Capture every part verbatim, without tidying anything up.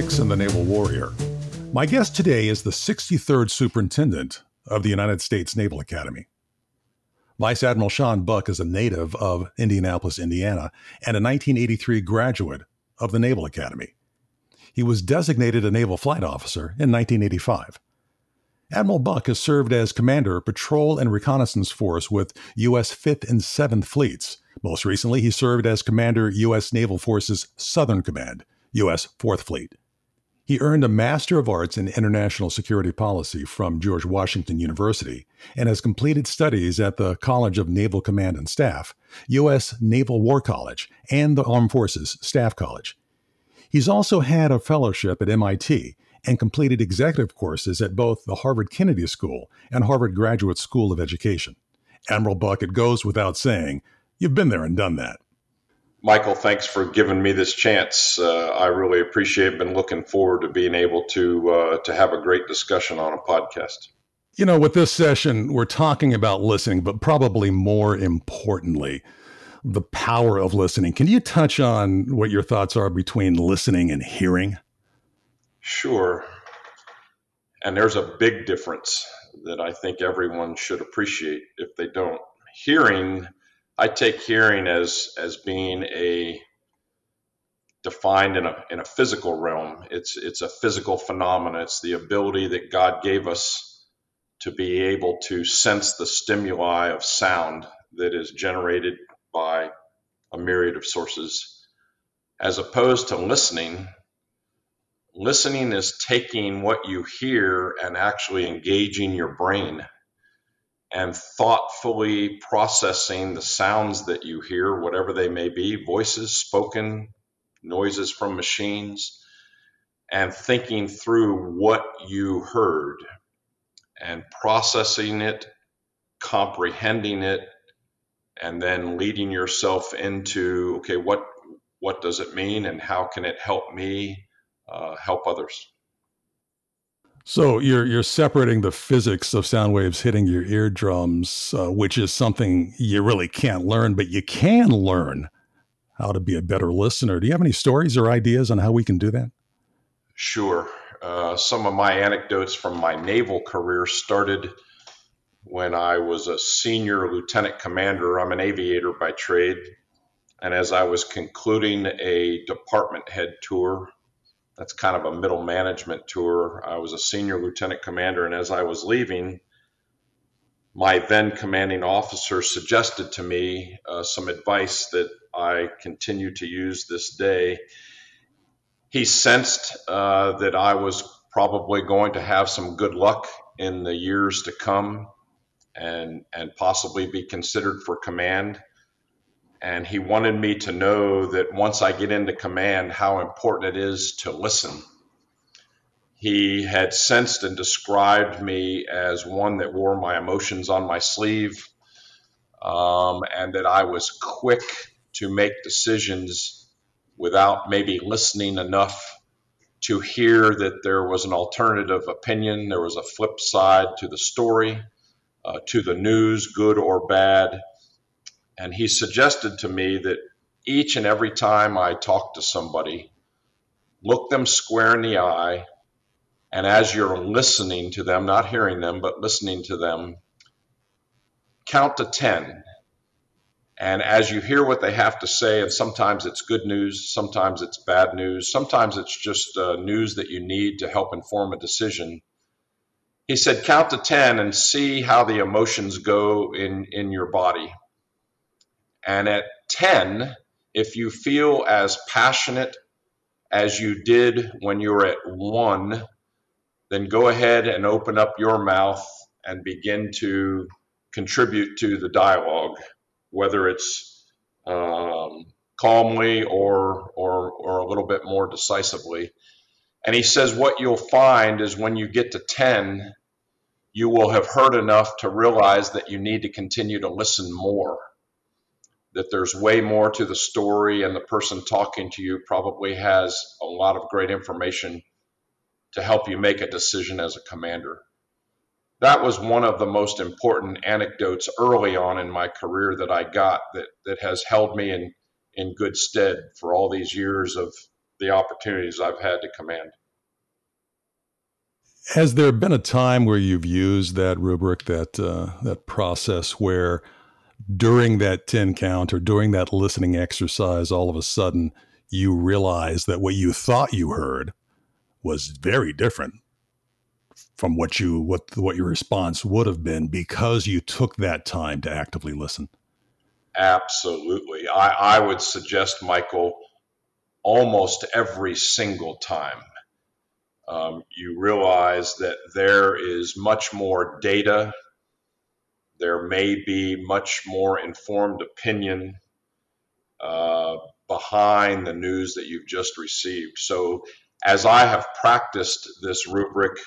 Ethics and the Naval Warrior. My guest today is the sixty-third Superintendent of the United States Naval Academy. Vice Admiral Sean Buck is a native of Indianapolis, Indiana, and a nineteen eighty-three graduate of the Naval Academy. He was designated a Naval Flight Officer in nineteen eighty-five. Admiral Buck has served as Commander of Patrol and Reconnaissance Force with U S fifth and seventh Fleets. Most recently, he served as Commander, U S Naval Forces Southern Command, U S fourth Fleet. He earned a Master of Arts in International Security Policy from George Washington University and has completed studies at the College of Naval Command and Staff, U S Naval War College, and the Armed Forces Staff College. He's also had a fellowship at M I T and completed executive courses at both the Harvard Kennedy School and Harvard Graduate School of Education. Admiral Buck, it goes without saying, you've been there and done that. Michael, thanks for giving me this chance. Uh, I really appreciate it. Been looking forward to being able to uh, to have a great discussion on a podcast. You know, with this session, we're talking about listening, but probably more importantly, the power of listening. Can you touch on what your thoughts are between listening and hearing? Sure. And there's a big difference that I think everyone should appreciate if they don't. Hearing, I take hearing as as being a defined in a in a physical realm. It's it's a physical phenomenon. It's the ability that God gave us to be able to sense the stimuli of sound that is generated by a myriad of sources. As opposed to listening, listening is taking what you hear and actually engaging your brain and thoughtfully processing the sounds that you hear, whatever they may be, voices spoken, noises from machines, and thinking through what you heard and processing it, comprehending it, and then leading yourself into, okay, what what does it mean and how can it help me uh, help others? So you're you're separating the physics of sound waves hitting your eardrums, uh, which is something you really can't learn, but you can learn how to be a better listener. Do you have any stories or ideas on how we can do that? Sure. Uh, some of my anecdotes from my naval career started when I was a senior lieutenant commander. I'm an aviator by trade. And as I was concluding a department head tour, that's kind of a middle management tour. I was a senior lieutenant commander, and as I was leaving, my then commanding officer suggested to me uh, some advice that I continue to use this day. He sensed uh, that I was probably going to have some good luck in the years to come and, and possibly be considered for command. And he wanted me to know that once I get into command, how important it is to listen. He had sensed and described me as one that wore my emotions on my sleeve, um, and that I was quick to make decisions without maybe listening enough to hear that there was an alternative opinion, there was a flip side to the story, uh, to the news, good or bad. And he suggested to me that each and every time I talk to somebody, look them square in the eye, and as you're listening to them, not hearing them, but listening to them, count to ten. And as you hear what they have to say, and sometimes it's good news, sometimes it's bad news, sometimes it's just uh, news that you need to help inform a decision. He said, count to ten and see how the emotions go in, in your body. And at ten, if you feel as passionate as you did when you were at one, then go ahead and open up your mouth and begin to contribute to the dialogue, whether it's um, calmly or, or, or a little bit more decisively. And he says what you'll find is when you get to ten, you will have heard enough to realize that you need to continue to listen more, that there's way more to the story, and the person talking to you probably has a lot of great information to help you make a decision as a commander. That was one of the most important anecdotes early on in my career that I got that, that has held me in, in good stead for all these years of, the opportunities I've had to command. Has there been a time where you've used that rubric, that uh, that process, where during that ten count or during that listening exercise, all of a sudden you realize that what you thought you heard was very different from what you what what your response would have been because you took that time to actively listen? Absolutely. I, I would suggest, Michael, almost every single time um, you realize that there is much more data, there may be much more informed opinion uh, behind the news that you've just received. So as I have practiced this rubric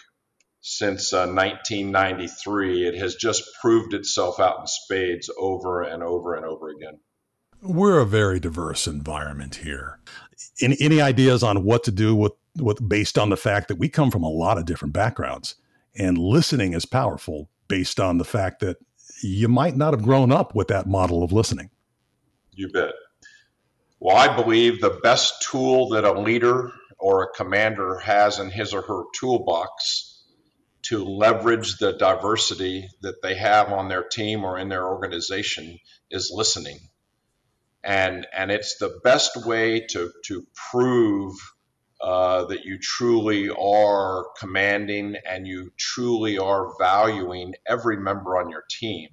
since uh, nineteen ninety-three, it has just proved itself out in spades over and over and over again. We're a very diverse environment here. Any, any ideas on what to do with, with based on the fact that we come from a lot of different backgrounds, and listening is powerful based on the fact that you might not have grown up with that model of listening? You bet. Well, I believe the best tool that a leader or a commander has in his or her toolbox to leverage the diversity that they have on their team or in their organization is listening. And and it's the best way to, to prove uh, that you truly are commanding and you truly are valuing every member on your team.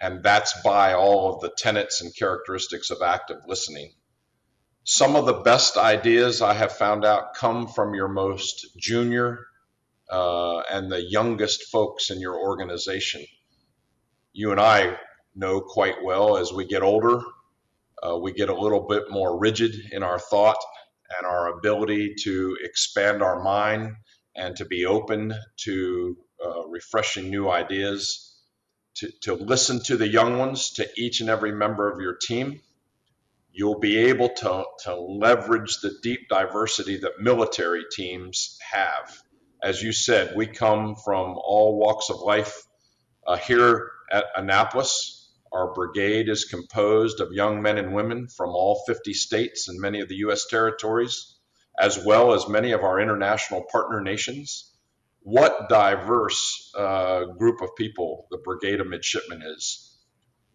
And that's by all of the tenets and characteristics of active listening. Some of the best ideas I have found out come from your most junior Uh, and the youngest folks in your organization. You and I know quite well, as we get older, uh, we get a little bit more rigid in our thought and our ability to expand our mind and to be open to uh, refreshing new ideas, to, to listen to the young ones, to each and every member of your team. You'll be able to, to leverage the deep diversity that military teams have. As you said, we come from all walks of life. Uh, here at Annapolis, our brigade is composed of young men and women from all fifty states and many of the U S territories, as well as many of our international partner nations. What diverse uh, group of people the Brigade of Midshipmen is.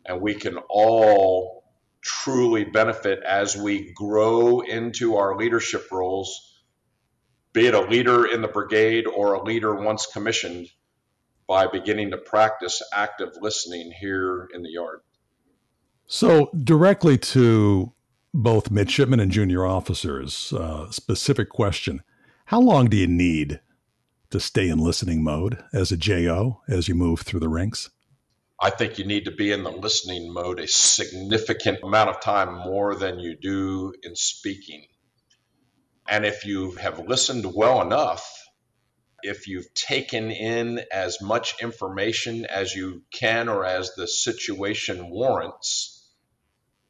And we can all truly benefit as we grow into our leadership roles, be it a leader in the brigade or a leader once commissioned, by beginning to practice active listening here in the yard. So directly to both midshipmen and junior officers, uh, specific question, how long do you need to stay in listening mode as a J O as you move through the ranks? I think you need to be in the listening mode a significant amount of time, more than you do in speaking. And if you have listened well enough, if you've taken in as much information as you can or as the situation warrants,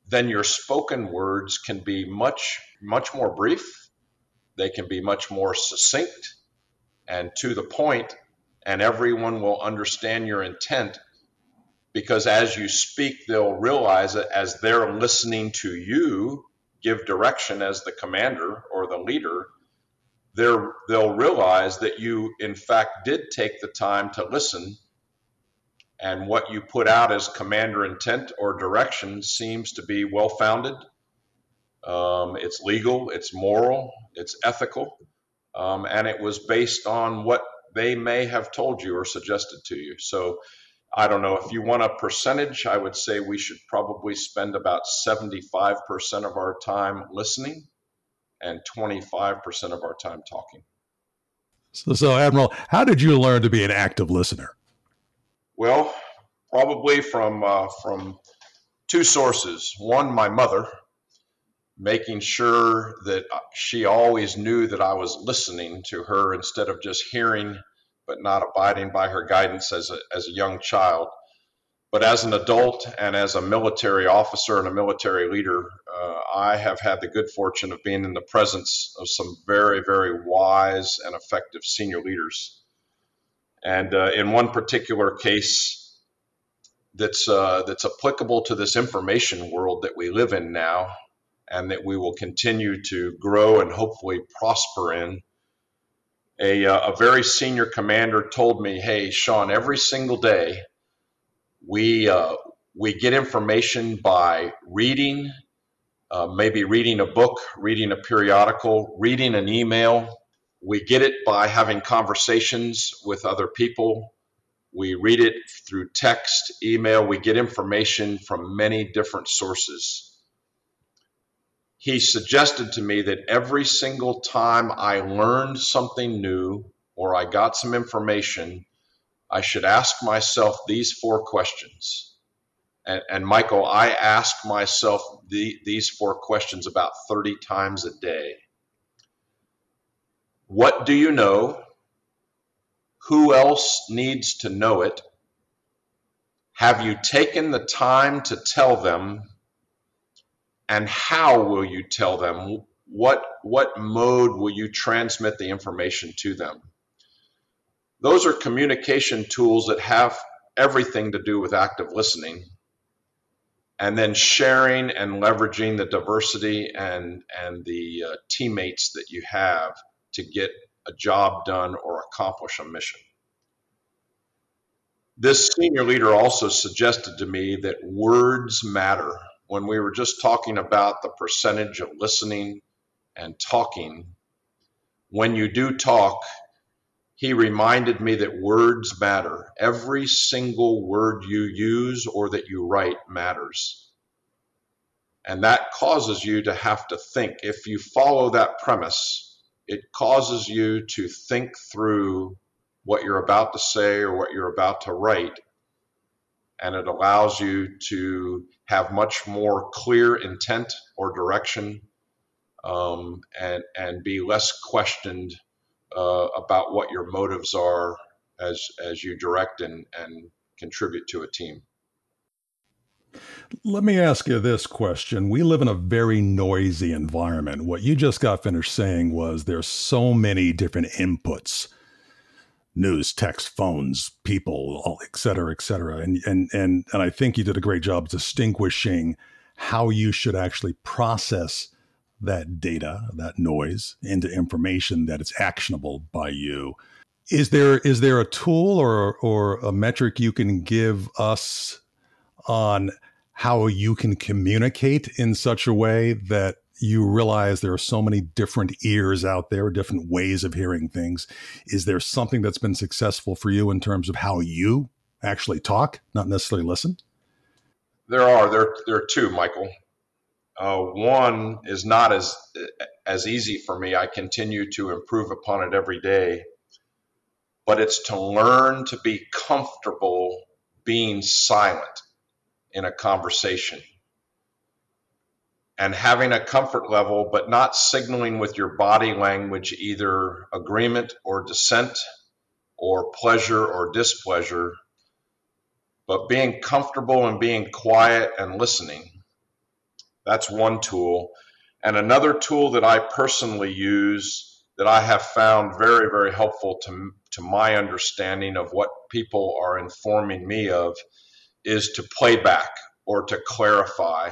then your spoken words can be much, much more brief. They can be much more succinct and to the point, and everyone will understand your intent, because as you speak, they'll realize that as they're listening to you give direction as the commander or the leader, they'll realize that you, in fact, did take the time to listen, and what you put out as commander intent or direction seems to be well-founded. Um, it's legal, it's moral, it's ethical, um, and it was based on what they may have told you or suggested to you. So I don't know, if you want a percentage, I would say we should probably spend about seventy-five percent of our time listening and twenty-five percent of our time talking. So, so Admiral, how did you learn to be an active listener? Well, probably from, uh, from two sources. One, my mother, making sure that she always knew that I was listening to her instead of just hearing but not abiding by her guidance as a, as a young child. But as an adult and as a military officer and a military leader, uh, I have had the good fortune of being in the presence of some very, very wise and effective senior leaders. And uh, in one particular case that's, uh, that's applicable to this information world that we live in now, and that we will continue to grow and hopefully prosper in. A, uh, a very senior commander told me, hey, Sean, every single day we, uh, we get information by reading, uh, maybe reading a book, reading a periodical, reading an email. We get it by having conversations with other people. We read it through text, email. We get information from many different sources. He suggested to me that every single time I learned something new or I got some information, I should ask myself these four questions. And, and Michael, I ask myself the, these four questions about thirty times a day. What do you know? Who else needs to know it? Have you taken the time to tell them? And how will you tell them? What, what mode will you transmit the information to them? Those are communication tools that have everything to do with active listening, and then sharing and leveraging the diversity and, and the uh, teammates that you have to get a job done or accomplish a mission. This senior leader also suggested to me that words matter. When we were just talking about the percentage of listening and talking, when you do talk, he reminded me that words matter. Every single word you use or that you write matters. And that causes you to have to think. If you follow that premise, it causes you to think through what you're about to say or what you're about to write. And it allows you to have much more clear intent or direction, um, and, and be less questioned uh, about what your motives are as, as you direct and, and contribute to a team. Let me ask you this question. We live in a very noisy environment. What you just got finished saying was there's so many different inputs. News, text, phones, people, et cetera, et cetera. And, and, and, and I think you did a great job distinguishing how you should actually process that data, that noise, into information that it's actionable by you. Is there, is there a tool or, or a metric you can give us on how you can communicate in such a way that you realize there are so many different ears out there, different ways of hearing things? Is there something that's been successful for you in terms of how you actually talk, not necessarily listen? There are. There, there are two, Michael. Uh, one is not as, as easy for me. I continue to improve upon it every day, but it's to learn to be comfortable being silent in a conversation. And having a comfort level, but not signaling with your body language either agreement or dissent or pleasure or displeasure, but being comfortable and being quiet and listening. That's one tool. And another tool that I personally use that I have found very, very helpful to, to my understanding of what people are informing me of is to play back or to clarify.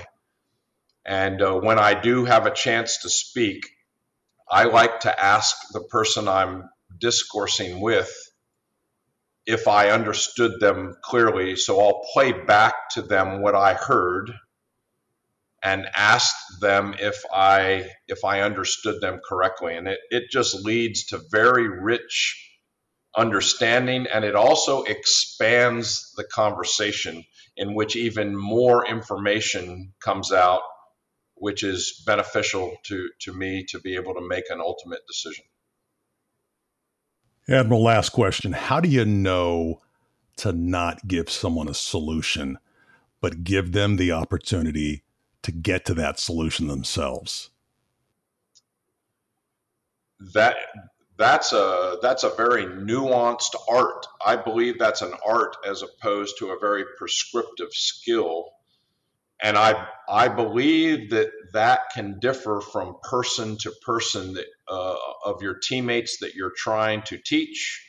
And uh, when I do have a chance to speak, I like to ask the person I'm discoursing with if I understood them clearly. So I'll play back to them what I heard and ask them if I if I understood them correctly. And it, it just leads to very rich understanding, and it also expands the conversation in which even more information comes out, which is beneficial to, to me to be able to make an ultimate decision. Admiral, last question. How do you know to not give someone a solution, but give them the opportunity to get to that solution themselves? That that's a, that's a very nuanced art. I believe that's an art as opposed to a very prescriptive skill. And I, I believe that that can differ from person to person that, uh, of your teammates that you're trying to teach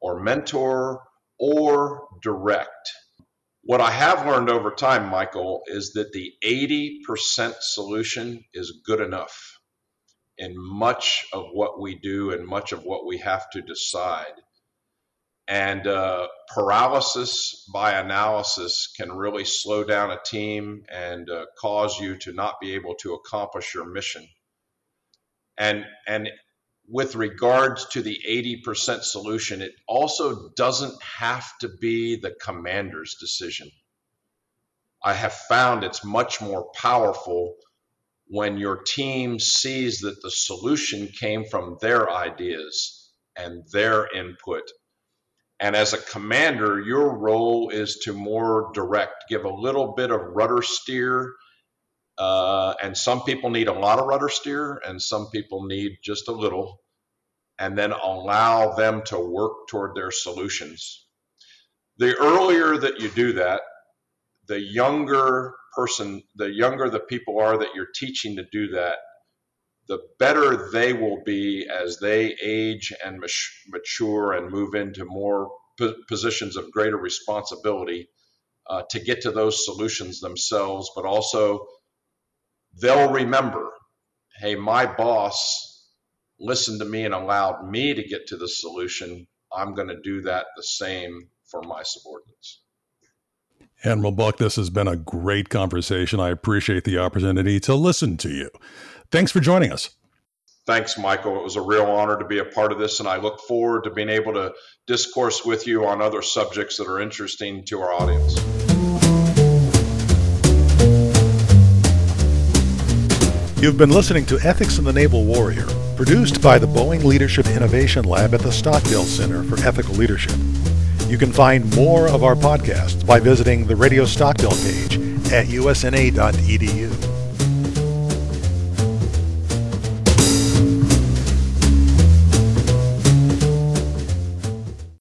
or mentor or direct. What I have learned over time, Michael, is that the eighty percent solution is good enough in much of what we do and much of what we have to decide. And uh, paralysis by analysis can really slow down a team and uh, cause you to not be able to accomplish your mission. And, and with regards to the eighty percent solution, it also doesn't have to be the commander's decision. I have found it's much more powerful when your team sees that the solution came from their ideas and their input. And as a commander, your role is to more direct, give a little bit of rudder steer. Uh, and some people need a lot of rudder steer and some people need just a little, and then allow them to work toward their solutions. The earlier that you do that, the younger person, the younger the people are that you're teaching to do that, the better they will be as they age and mature and move into more positions of greater responsibility uh, to get to those solutions themselves. But also they'll remember, hey, my boss listened to me and allowed me to get to the solution. I'm going to do that the same for my subordinates. Admiral Buck, this has been a great conversation. I appreciate the opportunity to listen to you. Thanks for joining us. Thanks, Michael. It was a real honor to be a part of this, and I look forward to being able to discourse with you on other subjects that are interesting to our audience. You've been listening to Ethics in the Naval Warrior, produced by the Boeing Leadership Innovation Lab at the Stockdale Center for Ethical Leadership. You can find more of our podcasts by visiting the Radio Stockdale page at U S N A dot E D U.